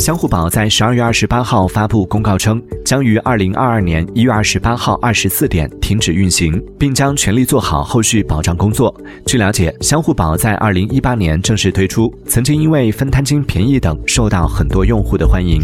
相互宝在12月28号发布公告称，将于2022年1月28号24点停止运行，并将全力做好后续保障工作。据了解，相互宝在2018年正式推出，曾经因为分摊金便宜等受到很多用户的欢迎。